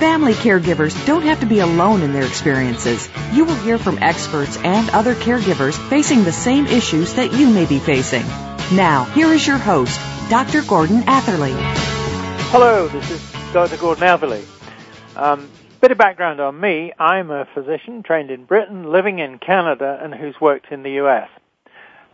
Family caregivers don't have to be alone in their experiences. You will hear from experts and other caregivers facing the same issues that you may be facing. Now, here is your host, Dr. Gordon Atherley. Hello, this is Dr. Gordon Atherley. Bit of background on me. I'm a physician trained in Britain, living in Canada, and who's worked in the U.S.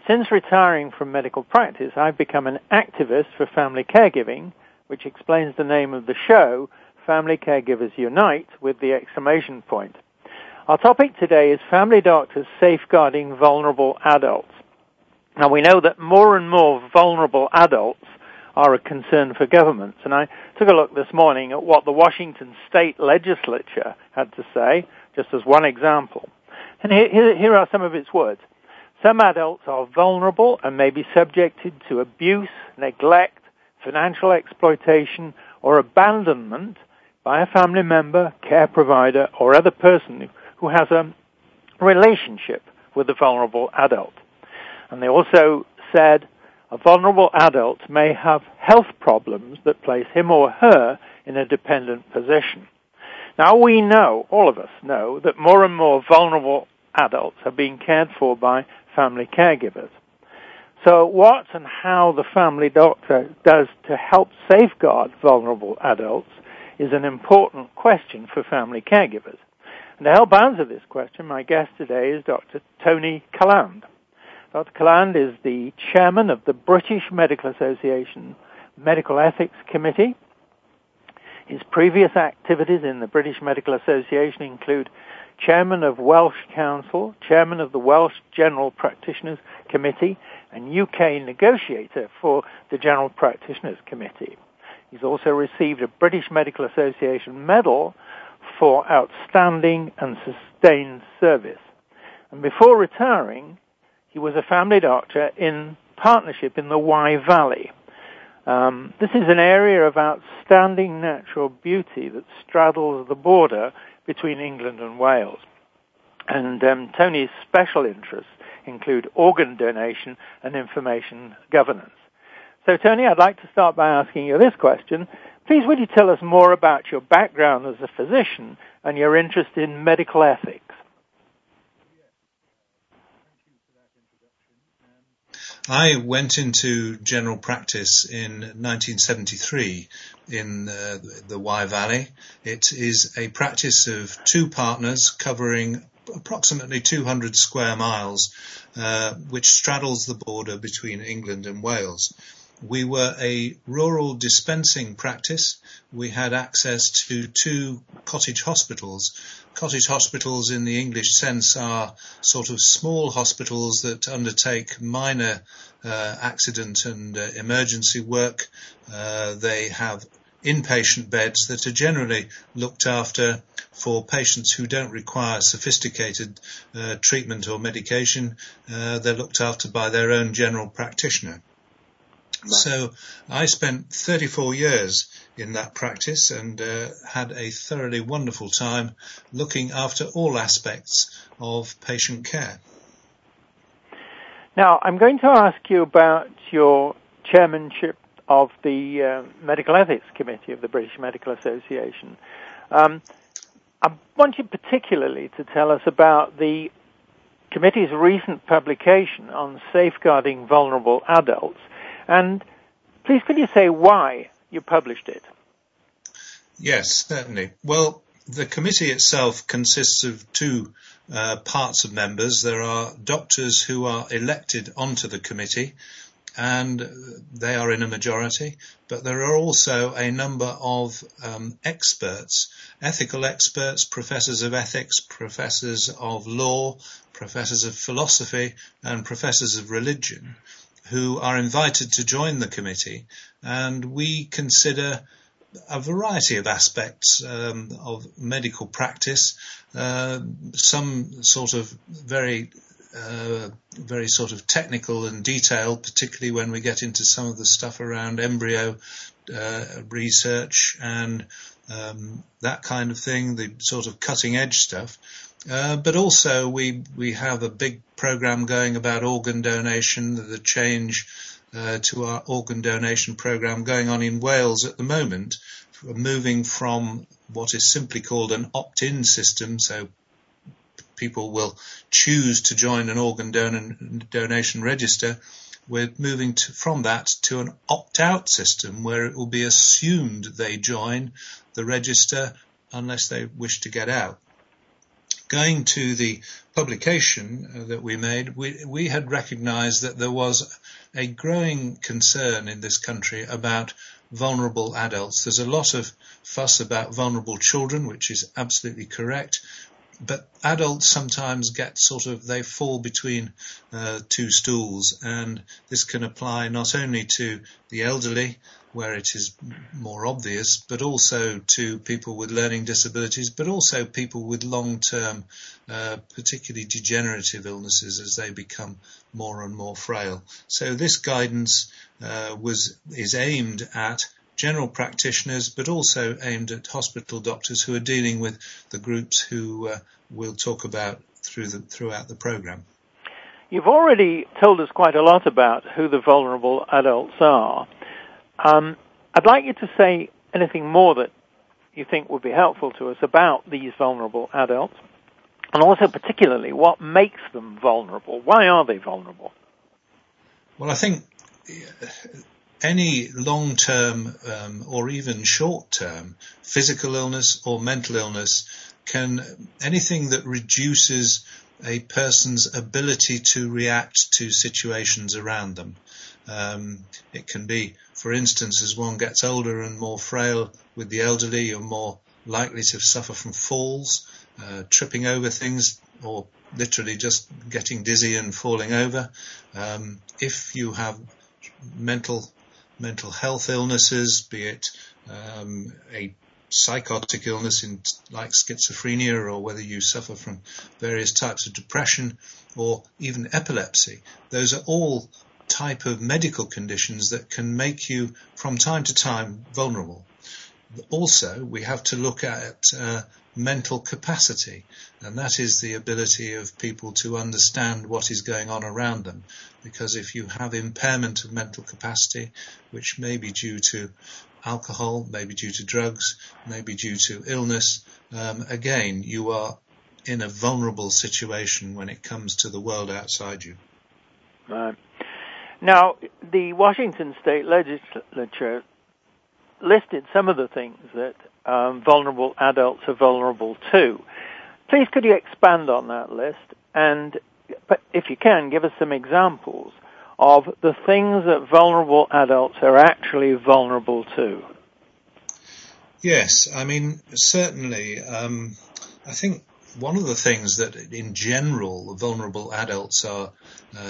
Since retiring from medical practice, I've become an activist for family caregiving, which explains the name of the show, Family Caregivers Unite, with the exclamation point. Our topic today is family doctors safeguarding vulnerable adults. Now, we know that more and more vulnerable adults are a concern for governments, and I took a look this morning at what the Washington State Legislature had to say, just as one example. And here are some of its words. Some adults are vulnerable and may be subjected to abuse, neglect, financial exploitation, or abandonment by a family member, care provider, or other person who has a relationship with a vulnerable adult. And they also said a vulnerable adult may have health problems that place him or her in a dependent position. Now we know, all of us know, that more and more vulnerable adults are being cared for by family caregivers. So what and how the family doctor does to help safeguard vulnerable adults is an important question for family caregivers. And to help answer this question, my guest today is Dr. Tony Calland. Dr. Calland is the chairman of the British Medical Association Medical Ethics Committee. His previous activities in the British Medical Association include chairman of Welsh Council, chairman of the Welsh General Practitioners Committee, and UK negotiator for the General Practitioners Committee. He's also received a British Medical Association medal for outstanding and sustained service. And before retiring, he was a family doctor in partnership in the Wye Valley. This is an area of outstanding natural beauty that straddles the border between England and Wales. And Tony's special interests include organ donation and information governance. So, Tony, I'd like to start by asking you this question. Please, would you tell us more about your background as a physician and your interest in medical ethics? I went into general practice in 1973 in the Wye Valley. It is a practice of two partners covering approximately 200 square miles, which straddles the border between England and Wales. We were a rural dispensing practice. We had access to two cottage hospitals. Cottage hospitals in the English sense are sort of small hospitals that undertake minor accident and emergency work. They have inpatient beds that are generally looked after for patients who don't require sophisticated treatment or medication. They're looked after by their own general practitioner. Right. So I spent 34 years in that practice and had a thoroughly wonderful time looking after all aspects of patient care. Now, I'm going to ask you about your chairmanship of the Medical Ethics Committee of the British Medical Association. I want you particularly to tell us about the committee's recent publication on safeguarding vulnerable adults. And please, could you say why you published it? Yes, certainly. Well, the committee itself consists of two parts of members. There are doctors who are elected onto the committee, and they are in a majority, but there are also a number of experts, ethical experts, professors of ethics, professors of law, professors of philosophy, and professors of religion, who are invited to join the committee, and we consider a variety of aspects of medical practice, some sort of very sort of technical and detailed, particularly when we get into some of the stuff around embryo research and that kind of thing, the sort of cutting edge stuff. But also we have a big program going about organ donation, the change to our organ donation program going on in Wales at the moment, moving from what is simply called an opt-in system, so people will choose to join an organ donation register. We're moving from that to an opt-out system where it will be assumed they join the register unless they wish to get out. Going to the publication that we made, we had recognised that there was a growing concern in this country about vulnerable adults. There's a lot of fuss about vulnerable children, which is absolutely correct, but adults sometimes get they fall between two stools, and this can apply not only to the elderly, where it is more obvious, but also to people with learning disabilities, but also people with long-term, particularly degenerative illnesses as they become more and more frail. So this guidance is aimed at general practitioners, but also aimed at hospital doctors who are dealing with the groups who we'll talk about throughout the programme. You've already told us quite a lot about who the vulnerable adults are. I'd like you to say anything more that you think would be helpful to us about these vulnerable adults, and also particularly what makes them vulnerable. Why are they vulnerable? Well, I think any long-term or even short-term physical illness or mental illness anything that reduces a person's ability to react to situations around them. It can be, for instance, as one gets older and more frail with the elderly, you're more likely to suffer from falls, tripping over things, or literally just getting dizzy and falling over. If you have mental health illnesses, be it a psychotic illness like schizophrenia, or whether you suffer from various types of depression or even epilepsy, those are all type of medical conditions that can make you from time to time vulnerable. Also, we have to look at mental capacity, and that is the ability of people to understand what is going on around them, because if you have impairment of mental capacity, which may be due to alcohol, may be due to drugs, may be due to illness, again, you are in a vulnerable situation when it comes to the world outside you. Right. Now, the Washington State Legislature listed some of the things that vulnerable adults are vulnerable to. Please, could you expand on that list? And if you can, give us some examples of the things that vulnerable adults are actually vulnerable to. Yes, I mean, certainly, I think one of the things that in general vulnerable adults are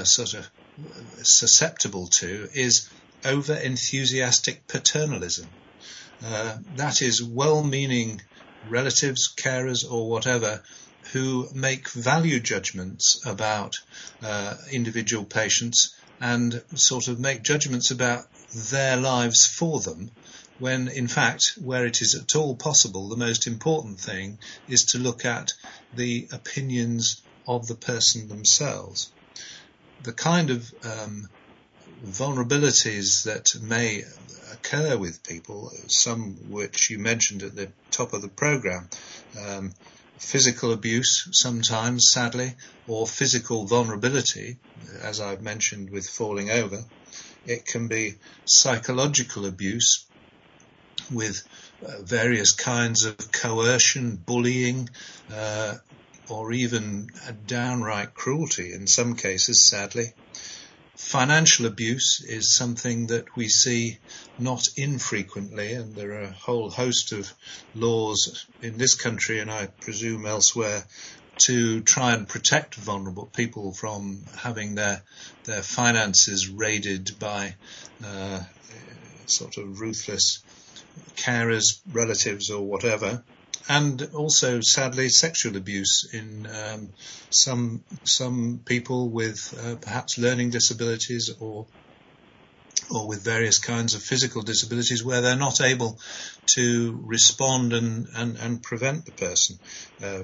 susceptible to is over-enthusiastic paternalism. That is well-meaning relatives, carers or whatever, who make value judgments about individual patients and make judgments about their lives for them, when in fact, where it is at all possible, the most important thing is to look at the opinions of the person themselves. The kind of vulnerabilities that may occur with people, some which you mentioned at the top of the programme, physical abuse sometimes, sadly, or physical vulnerability, as I've mentioned with falling over. It can be psychological abuse with various kinds of coercion, bullying, or even downright cruelty in some cases, sadly. Financial abuse is something that we see not infrequently, and there are a whole host of laws in this country and I presume elsewhere to try and protect vulnerable people from having their finances raided by sort of ruthless carers, relatives or whatever. And also, sadly, sexual abuse in some people with perhaps learning disabilities or with various kinds of physical disabilities where they're not able to respond and prevent the person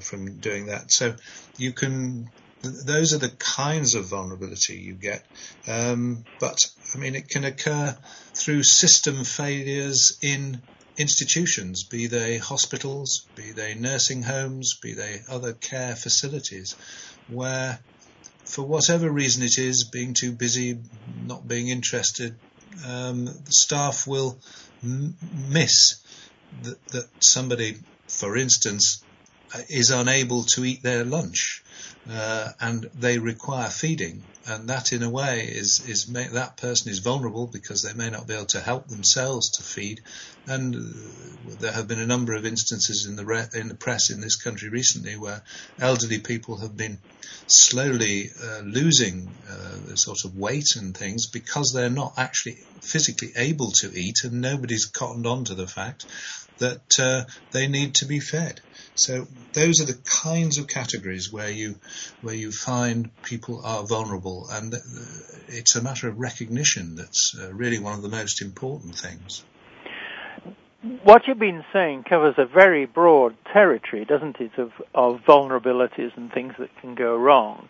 from doing that. So you can... Those are the kinds of vulnerability you get. But, I mean, it can occur through system failures in institutions, be they hospitals, be they nursing homes, be they other care facilities, where for whatever reason it is, being too busy, not being interested, the staff will miss that somebody, for instance, is unable to eat their lunch, and they require feeding. And that in a way is that person is vulnerable because they may not be able to help themselves to feed. And there have been a number of instances in the press in this country recently where elderly people have been slowly losing sort of weight and things because they're not actually physically able to eat, and nobody's cottoned on to the fact that they need to be fed. So those are the kinds of categories where you find people are vulnerable, and it's a matter of recognition that's really one of the most important things. What you've been saying covers a very broad territory, doesn't it, of vulnerabilities and things that can go wrong.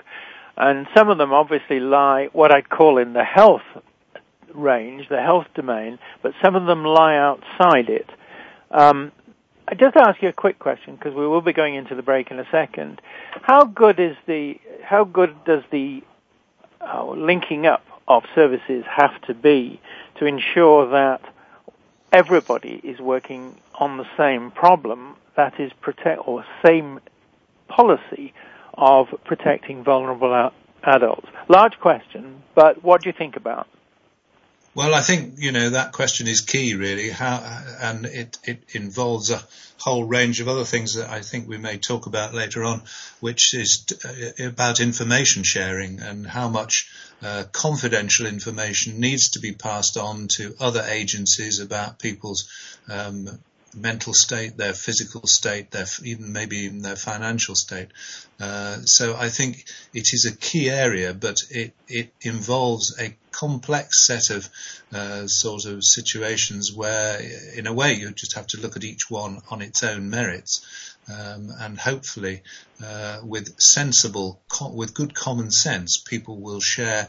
And some of them obviously lie what I'd call in the health range, the health domain, but some of them lie outside it. I just ask you a quick question because we will be going into the break in a second. How good does the linking up of services have to be to ensure that everybody is working on the same problem, that is same policy of protecting vulnerable adults? Large question, but what do you think about? Well, I think, that question is key, really, and it involves a whole range of other things that I think we may talk about later on, which is about information sharing and how much confidential information needs to be passed on to other agencies about people's mental state, their physical state, even their financial state. So I think it is a key area, but it involves a complex set of sort of situations where, in a way, you just have to look at each one on its own merits. And hopefully, with good common sense, people will share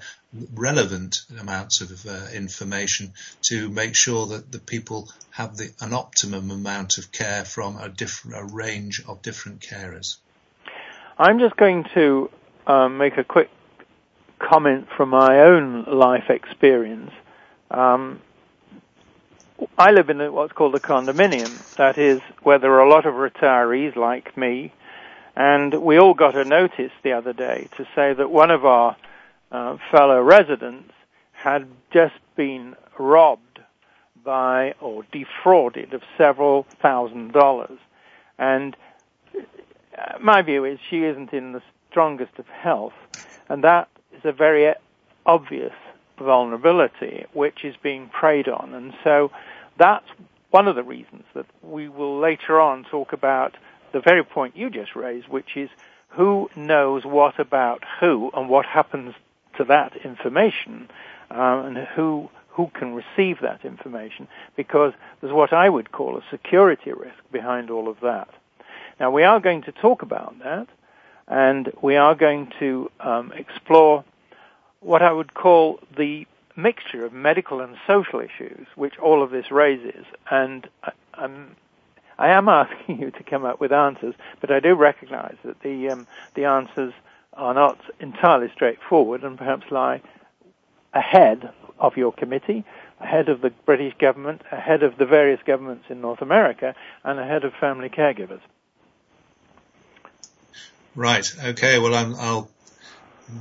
relevant amounts of information to make sure that the people have an optimum amount of care from a range of different carers. I'm just going to make a quick comment from my own life experience. I live in what's called a condominium, that is, where there are a lot of retirees like me, and we all got a notice the other day to say that one of our fellow residents had just been robbed by or defrauded of several $1,000s. And my view is she isn't in the strongest of health, and that is a very obvious vulnerability which is being preyed on. And so that's one of the reasons that we will later on talk about the very point you just raised, which is who knows what about who and what happens to that information, and who can receive that information, because there's what I would call a security risk behind all of that. Now, we are going to talk about that, and we are going to explore what I would call the mixture of medical and social issues which all of this raises. And I am asking you to come up with answers, but I do recognize that the answers are not entirely straightforward and perhaps lie ahead of your committee. ahead of the British government, ahead of the various governments in North America, and ahead of family caregivers. Right. Okay. Well, I'll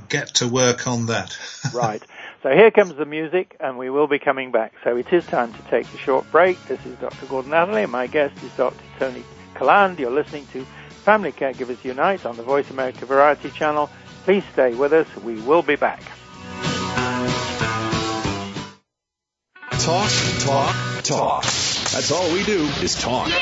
get to work on that. Right. So here comes the music, and we will be coming back. So it is time to take a short break. This is Dr. Gordon Atherley. My guest is Dr. Tony Calland. You're listening to Family Caregivers Unite on the Voice America Variety Channel. Please stay with us. We will be back. Talk, talk, talk. That's all we do is talk. Yeah!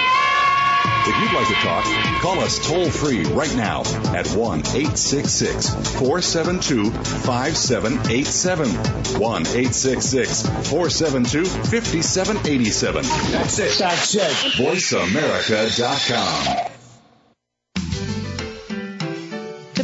If you'd like to talk, call us toll-free right now at 1-866-472-5787. 1-866-472-5787. That's it. That's it. VoiceAmerica.com. To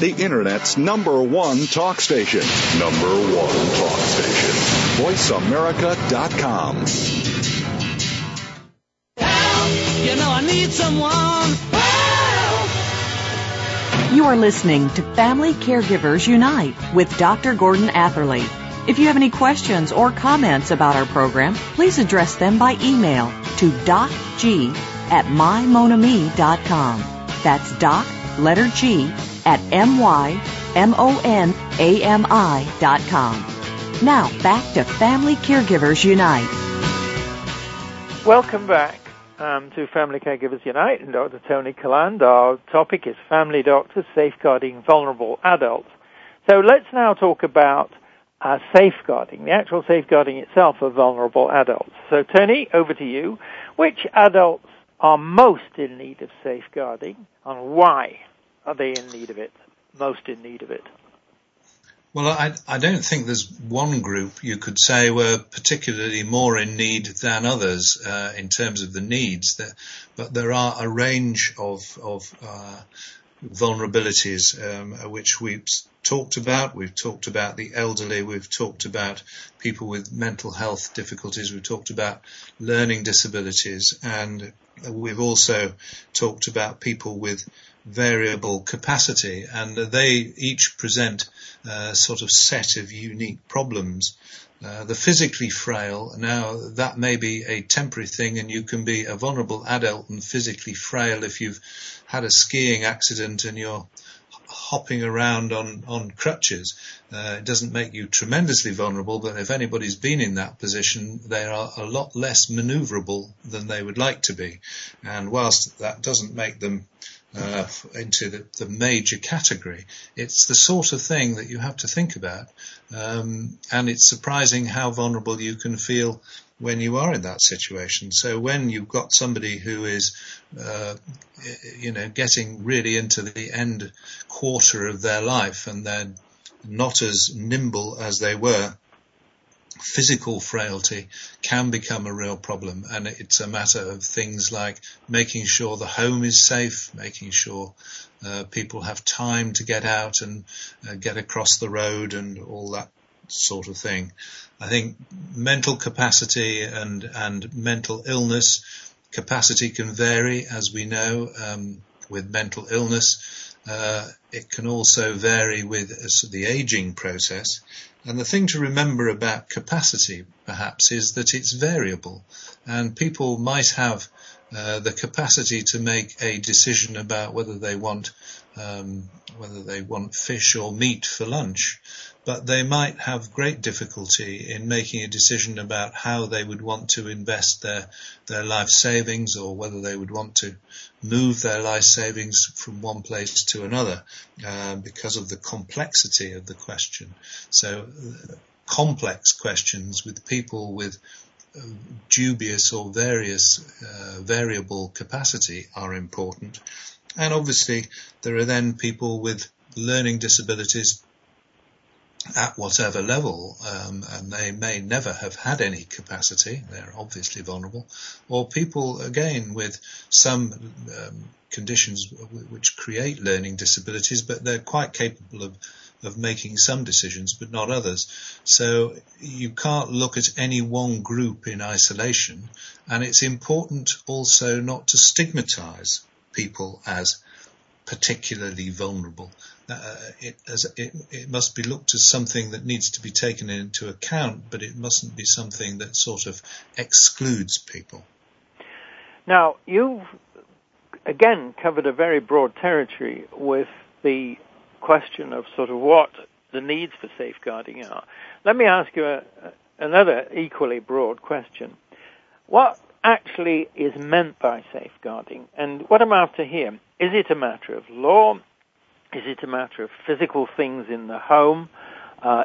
The Internet's #1 talk station. #1 talk station. VoiceAmerica.com. Help! You know I need someone. Help! You are listening to Family Caregivers Unite with Dr. Gordon Atherley. If you have any questions or comments about our program, please address them by email to docg@mymonami.com. That's doc, letter G, at mymonami.com. Now, back to Family Caregivers Unite. Welcome back to Family Caregivers Unite and Dr. Tony Calland. Our topic is Family Doctors, Safeguarding Vulnerable Adults. So let's now talk about safeguarding, the actual safeguarding itself of vulnerable adults. So, Tony, over to you. Which adults are most in need of safeguarding, and why are they in need of it, most in need of it? Well, I don't think there's one group you could say were particularly more in need than others in terms of the needs. But there are a range of vulnerabilities which we've talked about. We've talked about the elderly. We've talked about people with mental health difficulties. We've talked about learning disabilities. And we've also talked about people with variable capacity, and they each present a sort of set of unique problems. The physically frail, now that may be a temporary thing, and you can be a vulnerable adult and physically frail if you've had a skiing accident and you're hopping around on crutches. It doesn't make you tremendously vulnerable, but if anybody's been in that position, they are a lot less maneuverable than they would like to be. And whilst that doesn't make them into the major category, it's the sort of thing that you have to think about. And it's surprising how vulnerable you can feel when you are in that situation. So when you've got somebody who is, getting really into the end quarter of their life and they're not as nimble as they were, physical frailty can become a real problem. And it's a matter of things like making sure the home is safe, making sure people have time to get out and get across the road and all that sort of thing. I think mental capacity and mental illness capacity can vary, as we know, with mental illness. It can also vary with the aging process. And the thing to remember about capacity, perhaps, is that it's variable. And people might have the capacity to make a decision about whether they want fish or meat for lunch, but they might have great difficulty in making a decision about how they would want to invest their life savings, or whether they would want to move their life savings from one place to another, because of the complexity of the question. So complex questions with people with dubious or variable capacity are important. And obviously there are then people with learning disabilities at whatever level, and they may never have had any capacity, they're obviously vulnerable, or people again with some conditions which create learning disabilities, but they're quite capable of making some decisions but not others. So you can't look at any one group in isolation, and it's important also not to stigmatize people as particularly vulnerable. It must be looked as something that needs to be taken into account, but it mustn't be something that sort of excludes people. Now, you've again covered a very broad territory with the question of sort of what the needs for safeguarding are. Let me ask you another equally broad question. What actually is meant by safeguarding? And what I'm after here, is it a matter of law? Is it a matter of physical things in the home?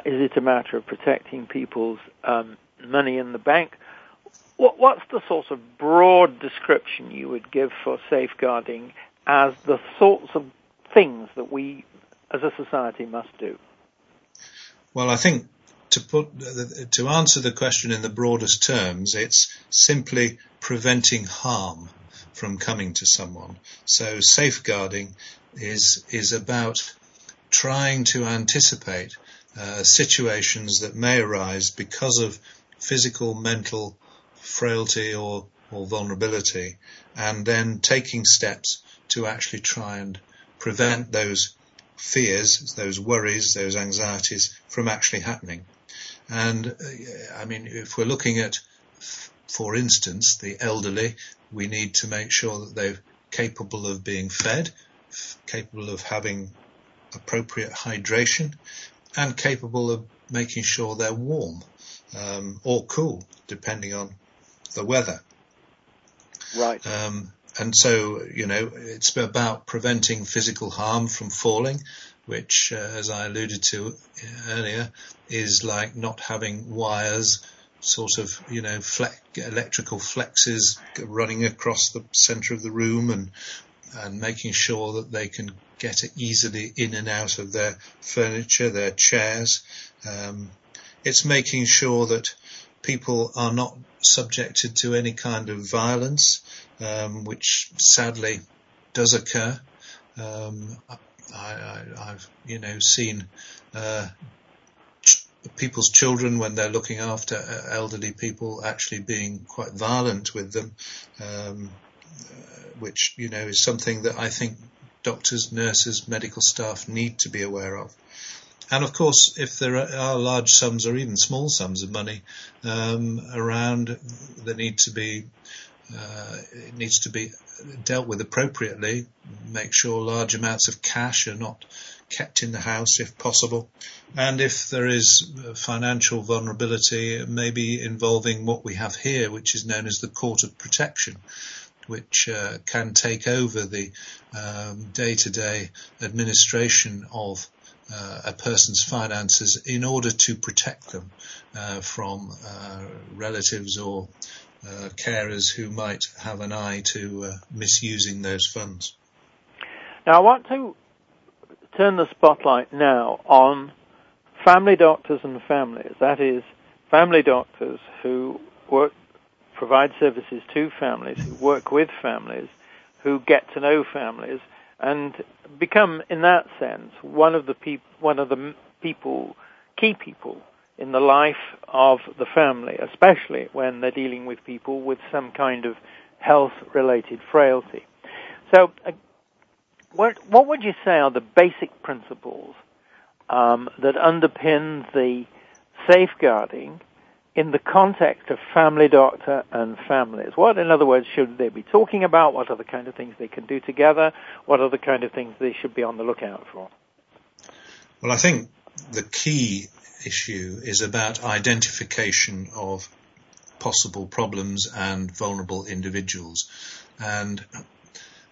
Is it a matter of protecting people's money in the bank? What's the sort of broad description you would give for safeguarding as the sorts of things that we as a society must do? Well, I think to answer the question in the broadest terms, it's simply preventing harm from coming to someone. So safeguarding is about trying to anticipate situations that may arise because of physical, mental frailty or vulnerability, and then taking steps to actually try and prevent those fears, those worries, those anxieties from actually happening. And I mean, if we're looking at, for instance, the elderly, we need to make sure that they're capable of being fed, capable of having appropriate hydration, and capable of making sure they're warm or cool, depending on the weather. Right. And so, you know, it's about preventing physical harm from falling, which, as I alluded to earlier, is like not having wires, sort of, you know, electrical flexes running across the centre of the room, and making sure that they can get easily in and out of their furniture, their chairs. It's making sure that people are not subjected to any kind of violence, which sadly does occur. I've, you know, seen people's children, when they're looking after elderly people, actually being quite violent with them, which, you know, is something that I think doctors, nurses, medical staff need to be aware of. And of course, if there are large sums or even small sums of money around, that need to be it needs to be dealt with appropriately. Make sure large amounts of cash are not kept in the house if possible. And if there is financial vulnerability, maybe involving what we have here, which is known as the Court of Protection, which can take over the day-to-day administration of a person's finances in order to protect them from relatives or carers who might have an eye to misusing those funds. Now, I want to turn the spotlight now on family doctors and families. That is, family doctors who provide services to families, who work with families, who get to know families, and become, in that sense, one of the key people in the life of the family, especially when they're dealing with people with some kind of health-related frailty. So, what would you say are the basic principles that underpin the safeguarding in the context of family doctor and families. What, in other words, should they be talking about? What are the kind of things they can do together? What are the kind of things they should be on the lookout for? Well, I think the key issue is about identification of possible problems and vulnerable individuals. And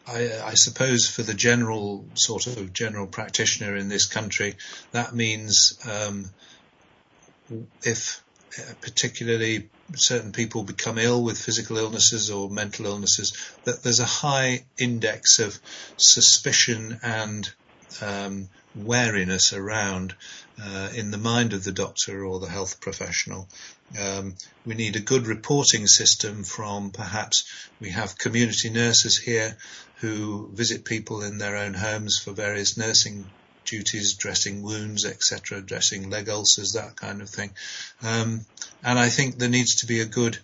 I suppose for the general sort of general practitioner in this country, that means if particularly certain people become ill with physical illnesses or mental illnesses, that there's a high index of suspicion and wariness around in the mind of the doctor or the health professional. We need a good reporting system from perhaps we have community nurses here who visit people in their own homes for various nursing duties, dressing wounds, etc., dressing leg ulcers, that kind of thing. And I think there needs to be a good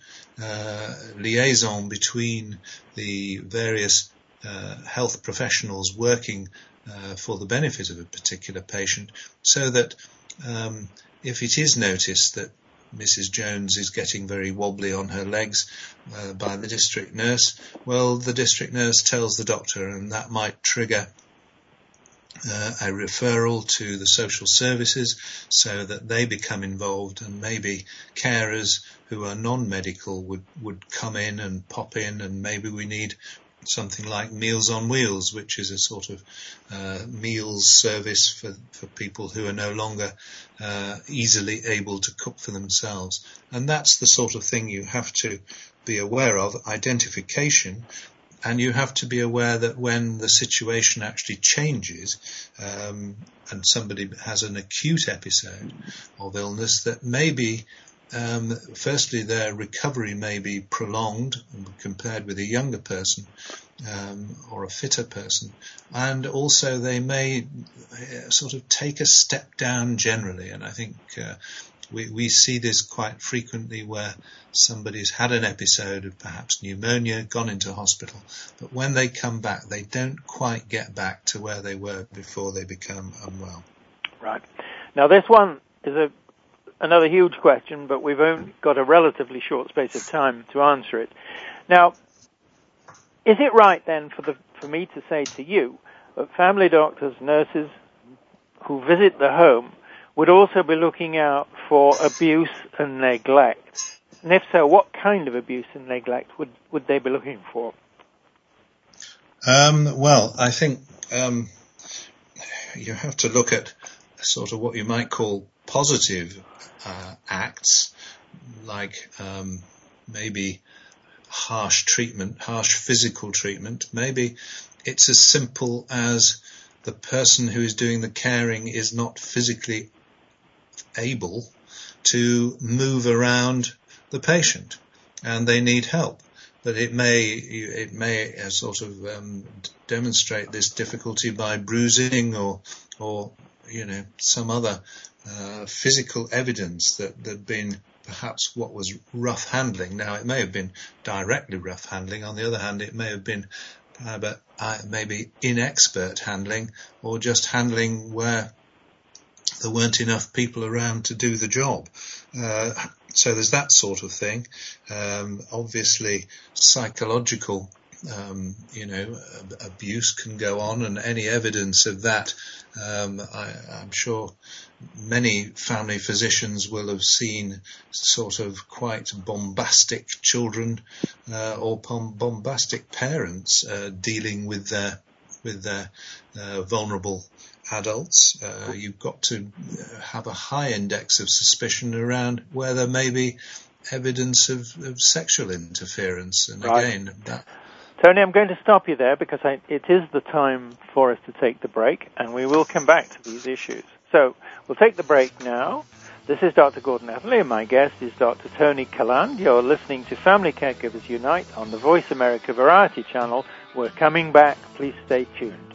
liaison between the various health professionals working for the benefit of a particular patient, so that if it is noticed that Mrs. Jones is getting very wobbly on her legs by the district nurse, well, the district nurse tells the doctor, and that might trigger a referral to the social services so that they become involved, and maybe carers who are non-medical would come in and pop in, and maybe we need something like Meals on Wheels, which is a sort of meals service for people who are no longer easily able to cook for themselves. And that's the sort of thing you have to be aware of, identification. And you have to be aware that when the situation actually changes, and somebody has an acute episode of illness, that maybe, firstly, their recovery may be prolonged compared with a younger person, or a fitter person. And also they may sort of take a step down generally. And I think, we see this quite frequently where somebody's had an episode of perhaps pneumonia, gone into hospital, but when they come back, they don't quite get back to where they were before they become unwell. Right. Now, this one is another huge question, but we've only got a relatively short space of time to answer it. Now, is it right then for me to say to you that family doctors, nurses who visit the home would also be looking out for abuse and neglect? And if so, what kind of abuse and neglect would they be looking for? Well, I think you have to look at sort of what you might call positive acts, like maybe harsh treatment, harsh physical treatment. Maybe it's as simple as the person who is doing the caring is not physically able to move around the patient and they need help, but it may sort of demonstrate this difficulty by bruising or some other physical evidence that there'd been perhaps what was rough handling. Now, it may have been directly rough handling. On the other hand, it may have been maybe inexpert handling, or just handling where there weren't enough people around to do the job. So there's that sort of thing. Obviously, psychological abuse can go on, and any evidence of that, I'm sure many family physicians will have seen sort of quite bombastic children or bombastic parents dealing with their vulnerable adults. You've got to have a high index of suspicion around where there may be evidence of sexual interference. And right. Again, that... Tony, I'm going to stop you there because it is the time for us to take the break, and we will come back to these issues. So we'll take the break now. This is Dr. Gordon Atherley, and my guest is Dr. Tony Calland. You're listening to Family Caregivers Unite on the Voice America Variety Channel. We're coming back. Please stay tuned.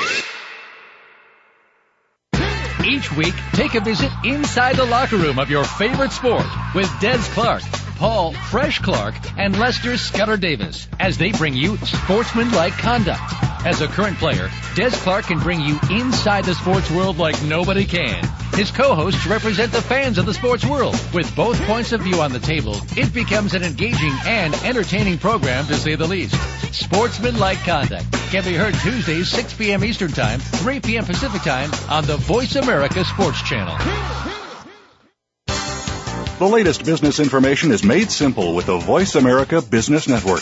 Each week, take a visit inside the locker room of your favorite sport with Des Clark, Paul Fresh Clark, and Lester Scudder Davis as they bring you sportsmanlike conduct. As a current player, Des Clark can bring you inside the sports world like nobody can. His co-hosts represent the fans of the sports world. With both points of view on the table, it becomes an engaging and entertaining program, to say the least. Sportsmanlike conduct can be heard Tuesdays, 6 p.m. Eastern Time, 3 p.m. Pacific Time on the Voice America Sports Channel. The latest business information is made simple with the Voice America Business Network.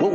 What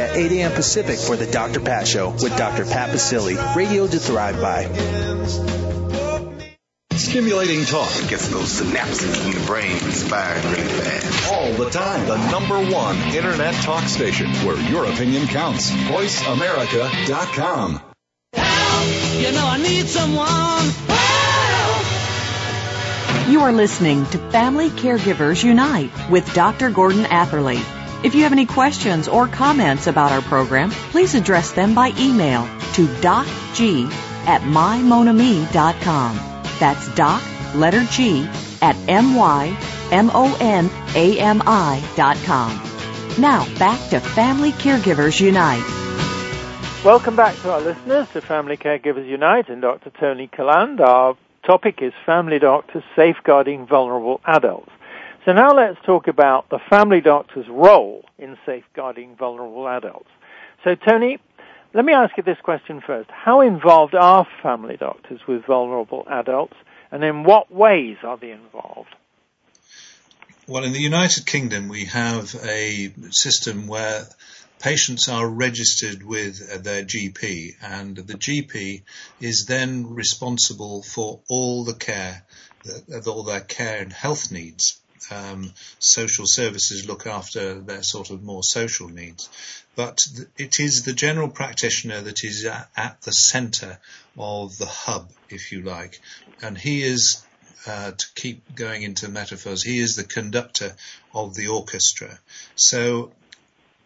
at 8 a.m. Pacific for the Dr. Pat Show with Dr. Pat Basile, radio to thrive by. Stimulating talk gets those synapses in the brain inspired really fast. All the time. The #1 internet talk station where your opinion counts. VoiceAmerica.com. Help! You know I need someone. Help! You are listening to Family Caregivers Unite with Dr. Gordon Atherley. If you have any questions or comments about our program, please address them by email to docg@mymonami.com. That's doc, letter G, at mymonami.com. Now, back to Family Caregivers Unite. Welcome back to our listeners to Family Caregivers Unite and Dr. Tony Calland. Our topic is Family Doctors Safeguarding Vulnerable Adults. So now let's talk about the family doctor's role in safeguarding vulnerable adults. So, Tony, let me ask you this question first. How involved are family doctors with vulnerable adults, and in what ways are they involved? Well, in the United Kingdom, we have a system where patients are registered with their GP, and the GP is then responsible for all the care, all their care and health needs. Social services look after their sort of more social needs. But it is the general practitioner that is at the centre of the hub, if you like. And he is, to keep going into metaphors, he is the conductor of the orchestra. So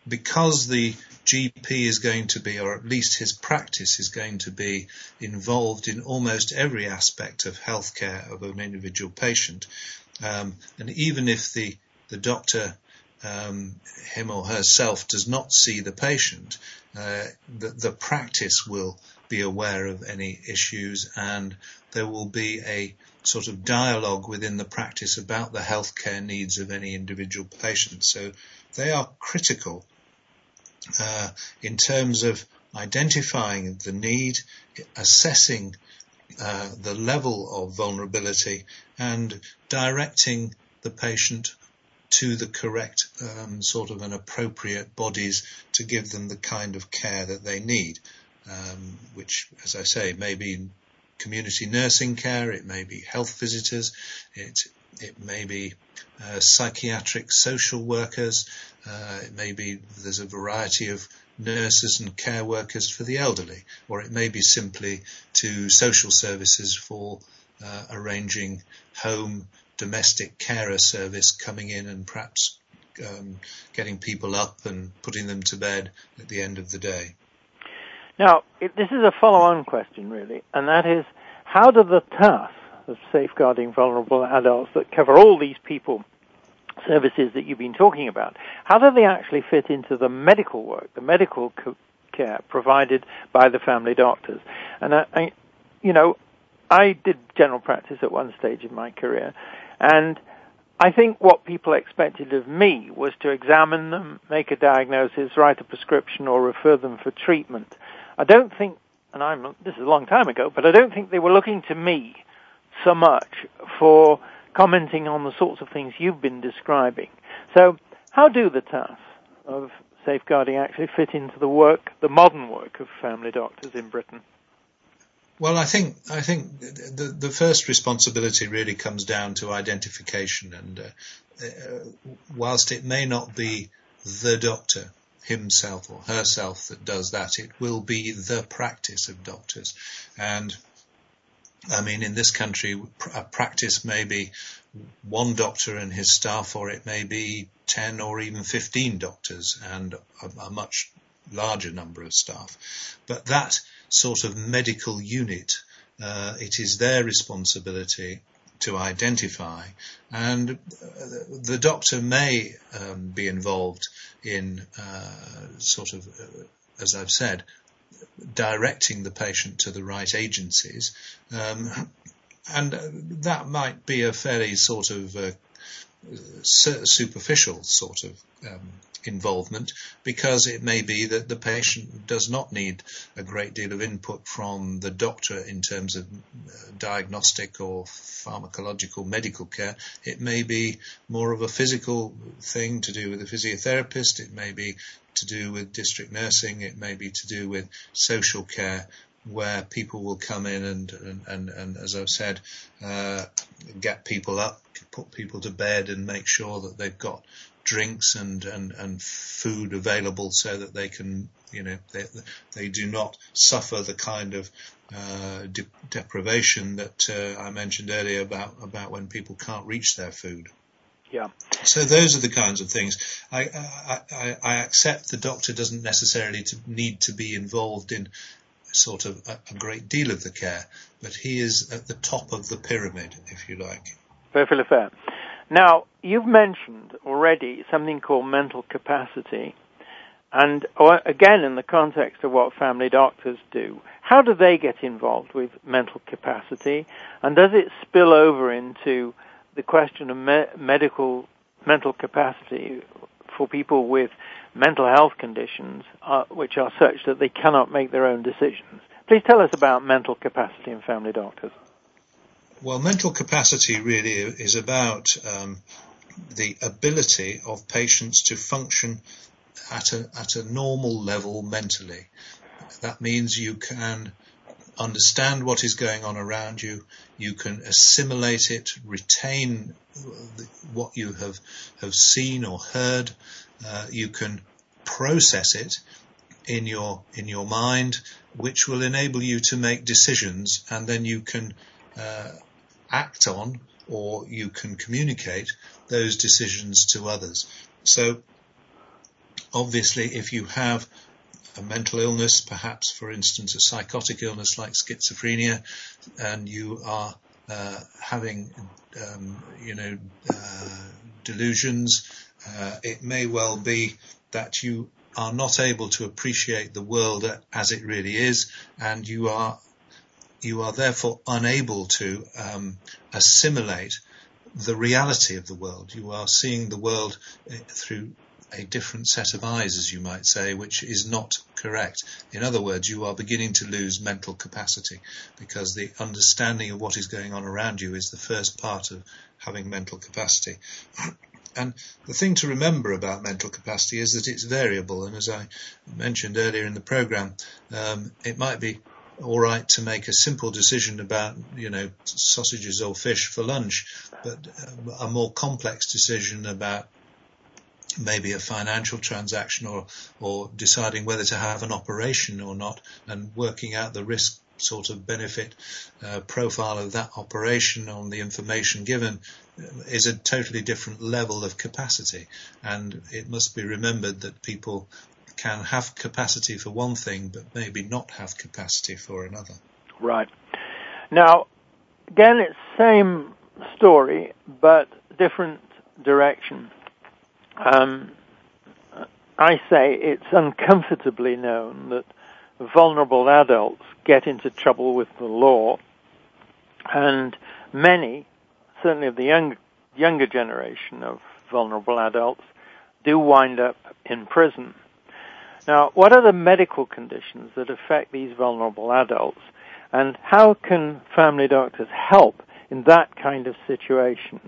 because the GP is going to be, or at least his practice is going to be, involved in almost every aspect of healthcare of an individual patient, and even if the doctor, him or herself, does not see the patient, the practice will be aware of any issues, and there will be a sort of dialogue within the practice about the healthcare needs of any individual patient. So they are critical in terms of identifying the need, assessing the level of vulnerability, and directing the patient to the correct sort of an appropriate bodies to give them the kind of care that they need, which, as I say, may be community nursing care, it may be health visitors, it may be psychiatric social workers, it may be there's a variety of nurses and care workers for the elderly, or it may be simply to social services for arranging home domestic carer service coming in and perhaps getting people up and putting them to bed at the end of the day. Now, this is a follow-on question, really, and that is, how do the task of safeguarding vulnerable adults that cover all these people services that you've been talking about, how do they actually fit into the medical work, the medical care provided by the family doctors? And I did general practice at one stage in my career, and I think what people expected of me was to examine them, make a diagnosis, write a prescription, or refer them for treatment. I don't think, and this is a long time ago, but I don't think they were looking to me so much for commenting on the sorts of things you've been describing. So how do the tasks of safeguarding actually fit into the work, the modern work of family doctors in Britain? Well, I think the first responsibility really comes down to identification, and whilst it may not be the doctor himself or herself that does that, it will be the practice of doctors. And I mean, in this country, a practice may be one doctor and his staff, or it may be 10 or even 15 doctors and a much larger number of staff. But that sort of medical unit, it is their responsibility to identify. And the doctor may be involved in as I've said, directing the patient to the right agencies, and that might be a fairly sort of superficial sort of involvement, because it may be that the patient does not need a great deal of input from the doctor in terms of diagnostic or pharmacological medical care. It may be more of a physical thing to do with a physiotherapist. It may be to do with district nursing. It may be to do with social care, where people will come in and as I've said, get people up, put people to bed, and make sure that they've got drinks and food available so that they can, they do not suffer the kind of deprivation that I mentioned earlier about when people can't reach their food. Yeah. So those are the kinds of things. I accept the doctor doesn't necessarily need to be involved in sort of a great deal of the care, but he is at the top of the pyramid, if you like. Perfectly fair. Now, you've mentioned already something called mental capacity, and again, in the context of what family doctors do, how do they get involved with mental capacity, and does it spill over into the question of medical mental capacity for people with mental health conditions, which are such that they cannot make their own decisions? Please tell us about mental capacity in family doctors. Well, mental capacity really is about the ability of patients to function at a normal level mentally. That means you can understand what is going on around you, you can assimilate it, retain what you have seen or heard, you can process it in your mind, which will enable you to make decisions, and then you can act on, or you can communicate those decisions to others. So obviously, if you have a mental illness, perhaps, for instance, a psychotic illness like schizophrenia, and you are having, delusions, it may well be that you are not able to appreciate the world as it really is, and you are therefore unable to assimilate the reality of the world. You are seeing the world through a different set of eyes, as you might say, which is not correct. In other words, you are beginning to lose mental capacity, because the understanding of what is going on around you is the first part of having mental capacity. And the thing to remember about mental capacity is that it's variable, and as I mentioned earlier in the programme, it might be all right to make a simple decision about, sausages or fish for lunch, but a more complex decision about maybe a financial transaction or deciding whether to have an operation or not, and working out the risk sort of benefit profile of that operation on the information given, is a totally different level of capacity. And it must be remembered that people can have capacity for one thing but maybe not have capacity for another. Right. Now, again, it's the same story but different direction. I say it's uncomfortably known that vulnerable adults get into trouble with the law, and many, certainly of the younger generation of vulnerable adults, do wind up in prison. Now, what are the medical conditions that affect these vulnerable adults, and how can family doctors help in that kind of situation?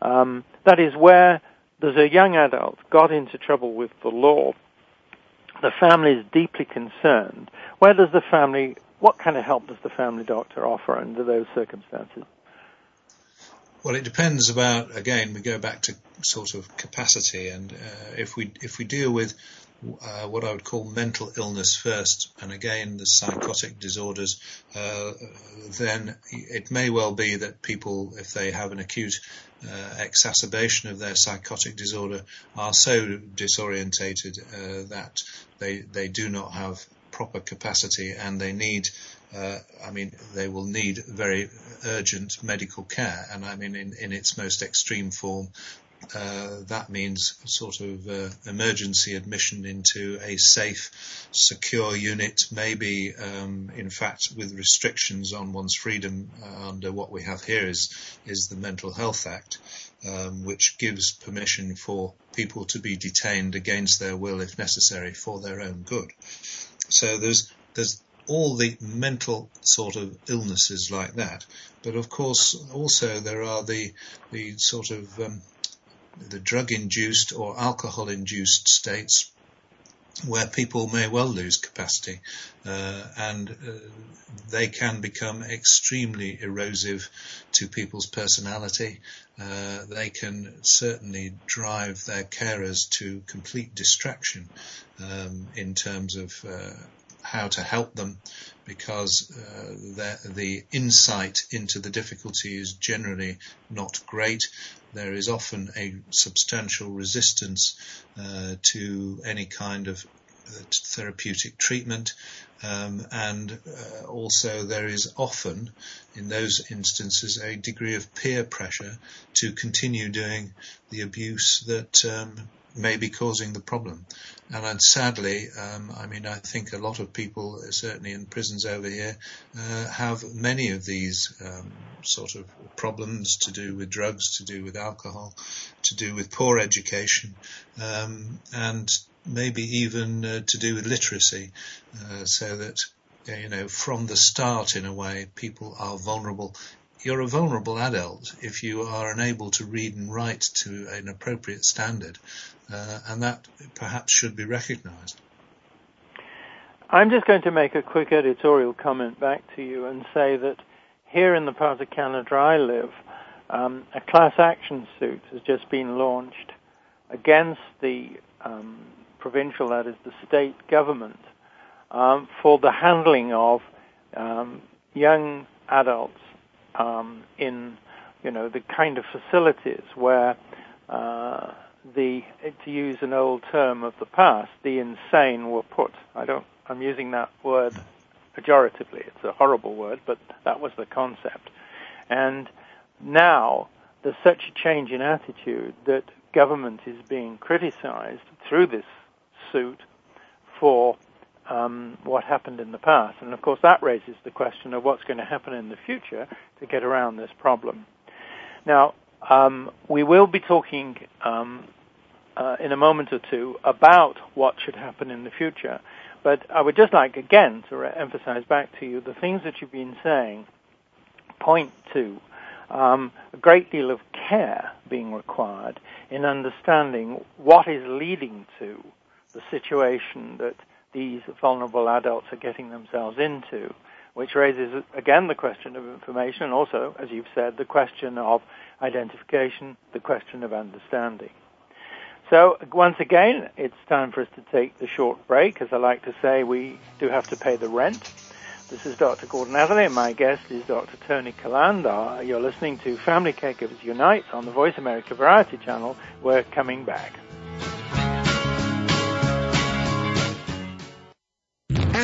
That is, where there's a young adult got into trouble with the law, the family is deeply concerned. Where does the family, what kind of help does the family doctor offer under those circumstances? Well, it depends about, again, we go back to sort of capacity, and if we deal with what I would call mental illness first, and again the psychotic disorders, then it may well be that people, if they have an acute exacerbation of their psychotic disorder, are so disorientated that they do not have proper capacity, and they need they will need very urgent medical care. And I mean, in its most extreme form, that means sort of emergency admission into a safe, secure unit, maybe in fact with restrictions on one's freedom. Under what we have here is the Mental Health Act, which gives permission for people to be detained against their will if necessary for their own good. So there's all the mental sort of illnesses like that, but of course also there are the sort of the drug-induced or alcohol-induced states where people may well lose capacity, and they can become extremely erosive to people's personality. They can certainly drive their carers to complete distraction in terms of how to help them, because the insight into the difficulty is generally not great. There is often a substantial resistance to any kind of therapeutic treatment, and also there is often, in those instances, a degree of peer pressure to continue doing the abuse that may be causing the problem. And sadly, I think a lot of people, certainly in prisons over here, have many of these sort of problems to do with drugs, to do with alcohol, to do with poor education, and maybe even to do with literacy, so that, you know, from the start, in a way, people are vulnerable. You're a vulnerable adult if you are unable to read and write to an appropriate standard, and that perhaps should be recognised. I'm just going to make a quick editorial comment back to you and say that here in the part of Canada I live, a class action suit has just been launched against the provincial, that is the state government, for the handling of young adults in, you know, the kind of facilities where to use an old term of the past, the insane were put. I'm using that word pejoratively. It's a horrible word, but that was the concept. And now there's such a change in attitude that government is being criticized through this suit for what happened in the past. And of course that raises the question of what's going to happen in the future to get around this problem. Now, we will be talking in a moment or two about what should happen in the future, but I would just like again to emphasize back to you the things that you've been saying point to a great deal of care being required in understanding what is leading to the situation that these vulnerable adults are getting themselves into, which raises, again, the question of information, and also, as you've said, the question of identification, the question of understanding. So, once again, it's time for us to take the short break. As I like to say, we do have to pay the rent. This is Dr. Gordon Atherley, and my guest is Dr. Tony Calland. You're listening to Family Caregivers Unite on the Voice America Variety Channel. We're coming back.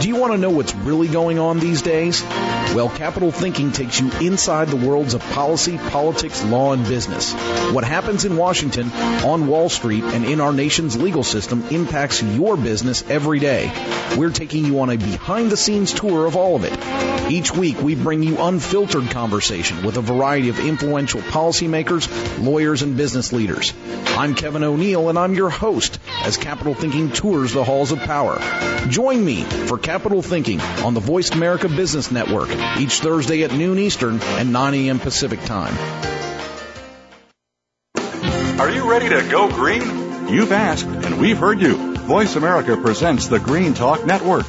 Do you want to know what's really going on these days? Well, Capital Thinking takes you inside the worlds of policy, politics, law, and business. What happens in Washington, on Wall Street, and in our nation's legal system impacts your business every day. We're taking you on a behind-the-scenes tour of all of it. Each week, we bring you unfiltered conversation with a variety of influential policymakers, lawyers, and business leaders. I'm Kevin O'Neill, and I'm your host as Capital Thinking tours the halls of power. Join me for Capital Thinking on the Voice America Business Network each Thursday at noon Eastern and 9 a.m. Pacific Time. Are you ready to go green? You've asked, and we've heard you. Voice America presents the Green Talk Network.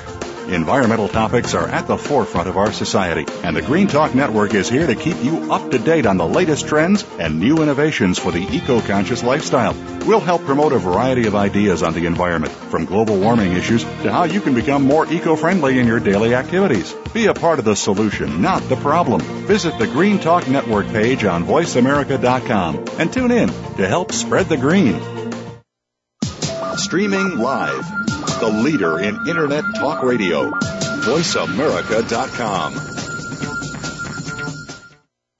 Environmental topics are at the forefront of our society, and the Green Talk Network is here to keep you up to date on the latest trends and new innovations for the eco-conscious lifestyle. We'll help promote a variety of ideas on the environment, from global warming issues to how you can become more eco-friendly in your daily activities. Be a part of the solution, not the problem. Visit the Green Talk Network page on voiceamerica.com and tune in to help spread the green. Streaming live, the leader in Internet talk radio, voiceamerica.com.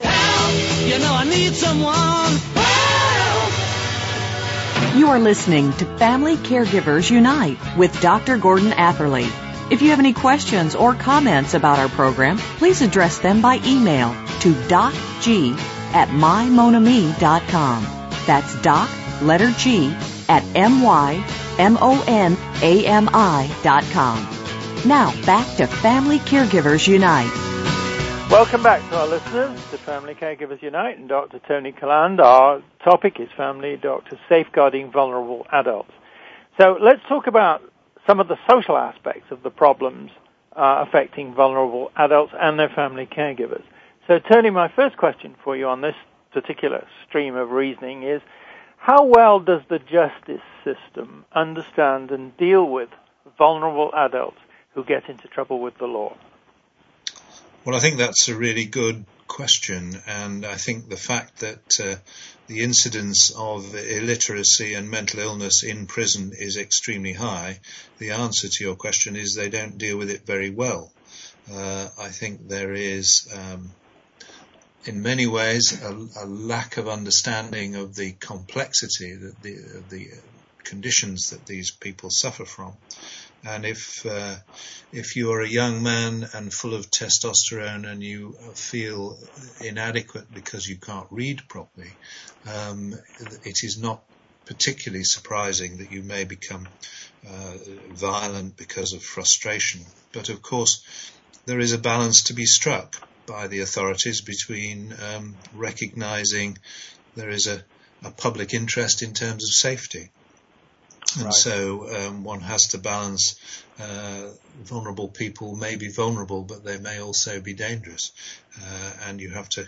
Help! You know I need someone. You are listening to Family Caregivers Unite with Dr. Gordon Atherley. If you have any questions or comments about our program, please address them by email to docg@mymonami.com. That's doc, letter G, at mymonami.com. Now back to Family Caregivers Unite. Welcome back to our listeners to Family Caregivers Unite and Dr. Tony Calland. Our topic is Family Doctors Safeguarding Vulnerable Adults. So let's talk about some of the social aspects of the problems affecting vulnerable adults and their family caregivers. So Tony, my first question for you on this particular stream of reasoning is, how well does the justice system understand and deal with vulnerable adults who get into trouble with the law? Well, I think that's a really good question, and I think the fact that the incidence of illiteracy and mental illness in prison is extremely high, the answer to your question is they don't deal with it very well. I think there is, in many ways, a lack of understanding of the complexity that the conditions that these people suffer from. And if you are a young man and full of testosterone and you feel inadequate because you can't read properly, it is not particularly surprising that you may become violent because of frustration. But of course, there is a balance to be struck by the authorities between recognizing there is a public interest in terms of safety. And right. So one has to balance vulnerable people may be vulnerable, but they may also be dangerous. And you have to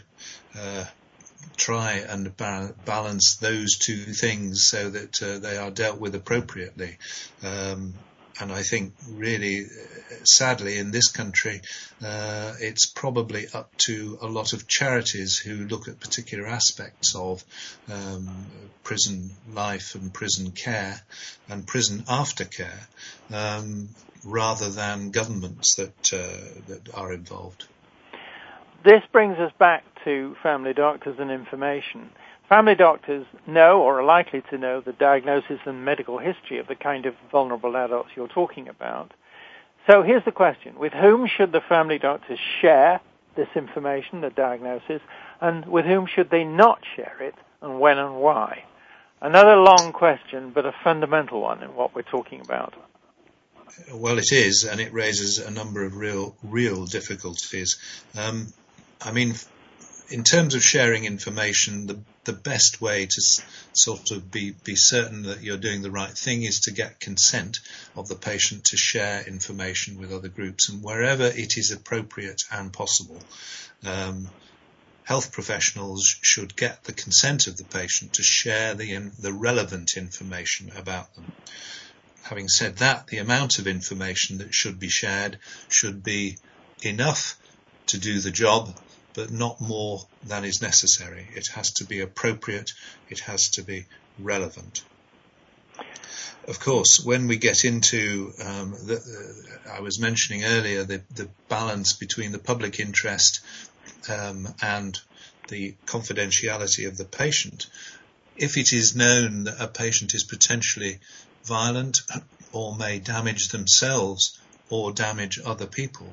try and balance those two things so that they are dealt with appropriately. And I think really, sadly, in this country, it's probably up to a lot of charities who look at particular aspects of prison life and prison care and prison aftercare, rather than governments that are involved. This brings us back to family doctors and information. Family doctors know or are likely to know the diagnosis and medical history of the kind of vulnerable adults you're talking about. So here's the question. With whom should the family doctors share this information, the diagnosis, and with whom should they not share it, and when and why? Another long question, but a fundamental one in what we're talking about. Well, it is, and it raises a number of real difficulties. In terms of sharing information, the best way to sort of be certain that you're doing the right thing is to get consent of the patient to share information with other groups and wherever it is appropriate and possible. health professionals should get the consent of the patient to share the relevant information about them. Having said that, the amount of information that should be shared should be enough to do the job, but not more than is necessary. It has to be appropriate. It has to be relevant. Of course, when we get into, I was mentioning earlier, the balance between the public interest and the confidentiality of the patient. If it is known that a patient is potentially violent or may damage themselves or damage other people,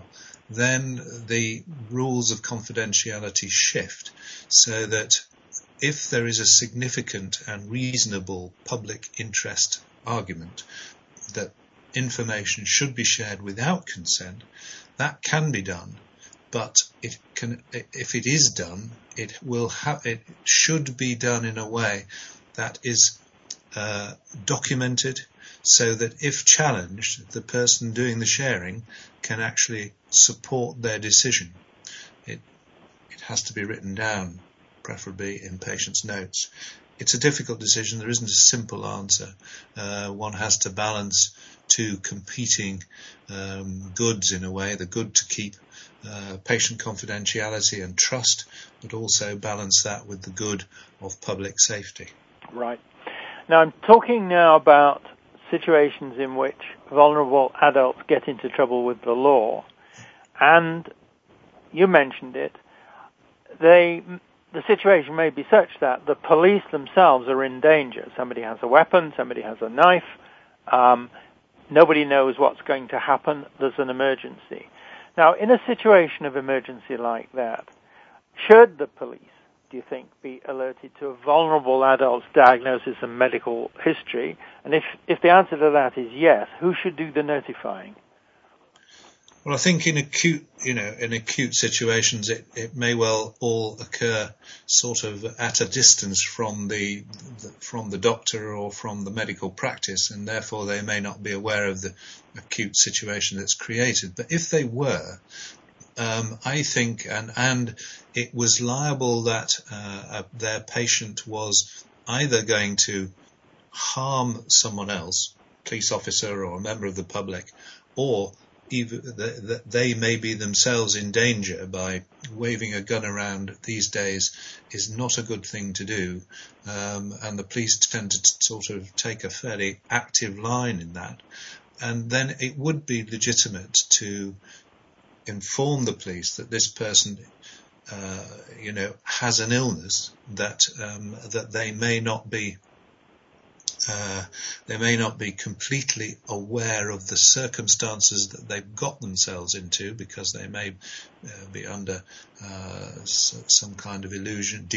then the rules of confidentiality shift so that if there is a significant and reasonable public interest argument that information should be shared without consent, that can be done, but if it is done, it should be done in a way that is documented, so that if challenged, the person doing the sharing can actually support their decision. It has to be written down, preferably in patients' notes. It's a difficult decision. There isn't a simple answer. One has to balance two competing goods in a way, the good to keep patient confidentiality and trust, but also balance that with the good of public safety. Right. Now, I'm talking now about situations in which vulnerable adults get into trouble with the law. And you mentioned it. The situation may be such that the police themselves are in danger. Somebody has a weapon, somebody has a knife. Nobody knows what's going to happen. There's an emergency. Now, in a situation of emergency like that, should the police, do you think, be alerted to a vulnerable adult's diagnosis and medical history? And if the answer to that is yes, who should do the notifying? Well, I think in acute situations, it may well all occur sort of at a distance from the doctor or from the medical practice, and therefore they may not be aware of the acute situation that's created. But if they were, I think, and it was liable that their patient was either going to harm someone else, police officer or a member of the public, or even that they may be themselves in danger by waving a gun around these days is not a good thing to do. And the police tend to sort of take a fairly active line in that. And then it would be legitimate to inform the police that this person, has an illness that they may not be completely aware of the circumstances that they've got themselves into, because they may be under some kind of delusion.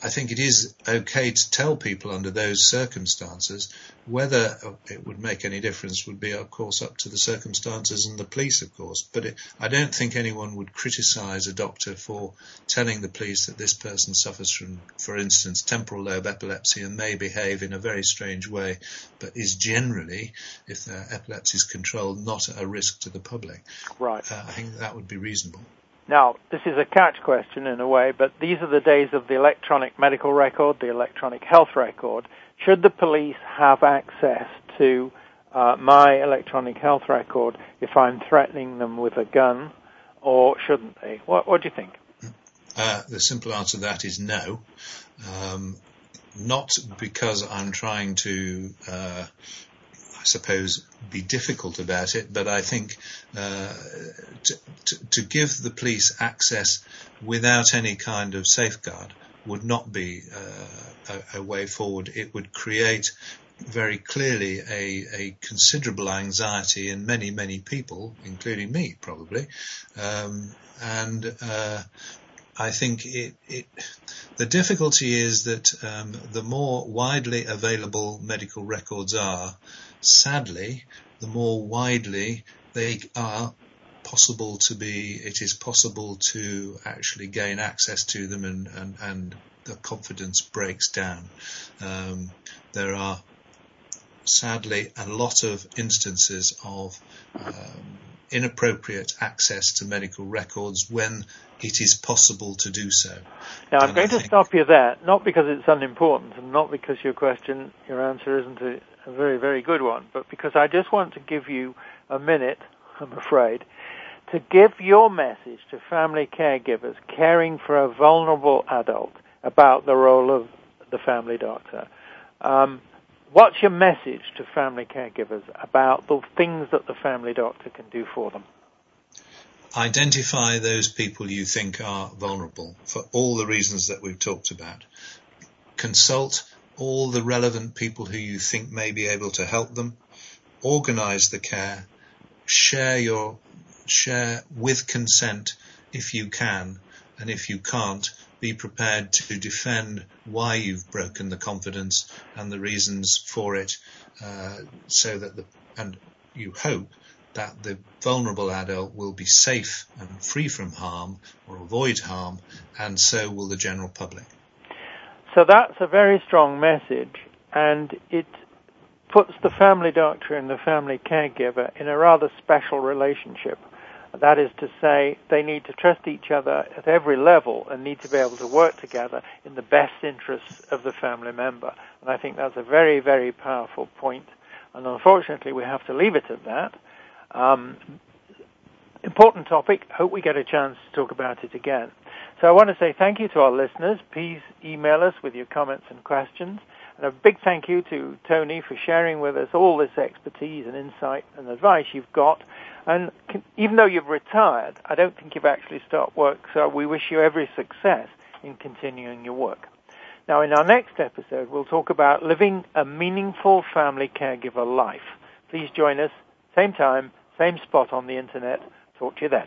I think it is okay to tell people under those circumstances. Whether it would make any difference would be, of course, up to the circumstances and the police, of course. But I don't think anyone would criticise a doctor for telling the police that this person suffers from, for instance, temporal lobe epilepsy and may behave in a very strange way, but is generally, if their epilepsy is controlled, not a risk to the public. Right. I think that would be reasonable. Now, this is a catch question in a way, but these are the days of the electronic medical record, the electronic health record. Should the police have access to my electronic health record if I'm threatening them with a gun, or shouldn't they? What do you think? The simple answer to that is no. Not because I'm trying to be difficult about it, but I think to give the police access without any kind of safeguard would not be a way forward. It would create very clearly a considerable anxiety in many, many people, including me probably, I think the difficulty is that the more widely available medical records are, sadly, the more widely they are possible to be. It is possible to actually gain access to them, and the confidence breaks down. There are sadly a lot of instances of inappropriate access to medical records when it is possible to do so. Now, I'm going to stop you there, not because it's unimportant and not because your answer isn't a very, very good one, but because I just want to give you a minute, I'm afraid, to give your message to family caregivers caring for a vulnerable adult about the role of the family doctor. What's your message to family caregivers about the things that the family doctor can do for them? Identify those people you think are vulnerable for all the reasons that we've talked about. Consult all the relevant people who you think may be able to help them. Organise the care. Share with consent if you can, and if you can't, be prepared to defend why you've broken the confidence and the reasons for it, so that you hope that the vulnerable adult will be safe and free from harm or avoid harm, and so will the general public. So that's a very strong message, and it puts the family doctor and the family caregiver in a rather special relationship. That is to say, they need to trust each other at every level and need to be able to work together in the best interests of the family member. And I think that's a very, very powerful point. And unfortunately, we have to leave it at that. Important topic. Hope we get a chance to talk about it again. So I want to say thank you to our listeners. Please email us with your comments and questions. And a big thank you to Tony for sharing with us all this expertise and insight and advice you've got. And even though you've retired, I don't think you've actually stopped work, so we wish you every success in continuing your work. Now, in our next episode, we'll talk about living a meaningful family caregiver life. Please join us, same time, same spot on the internet. Talk to you then.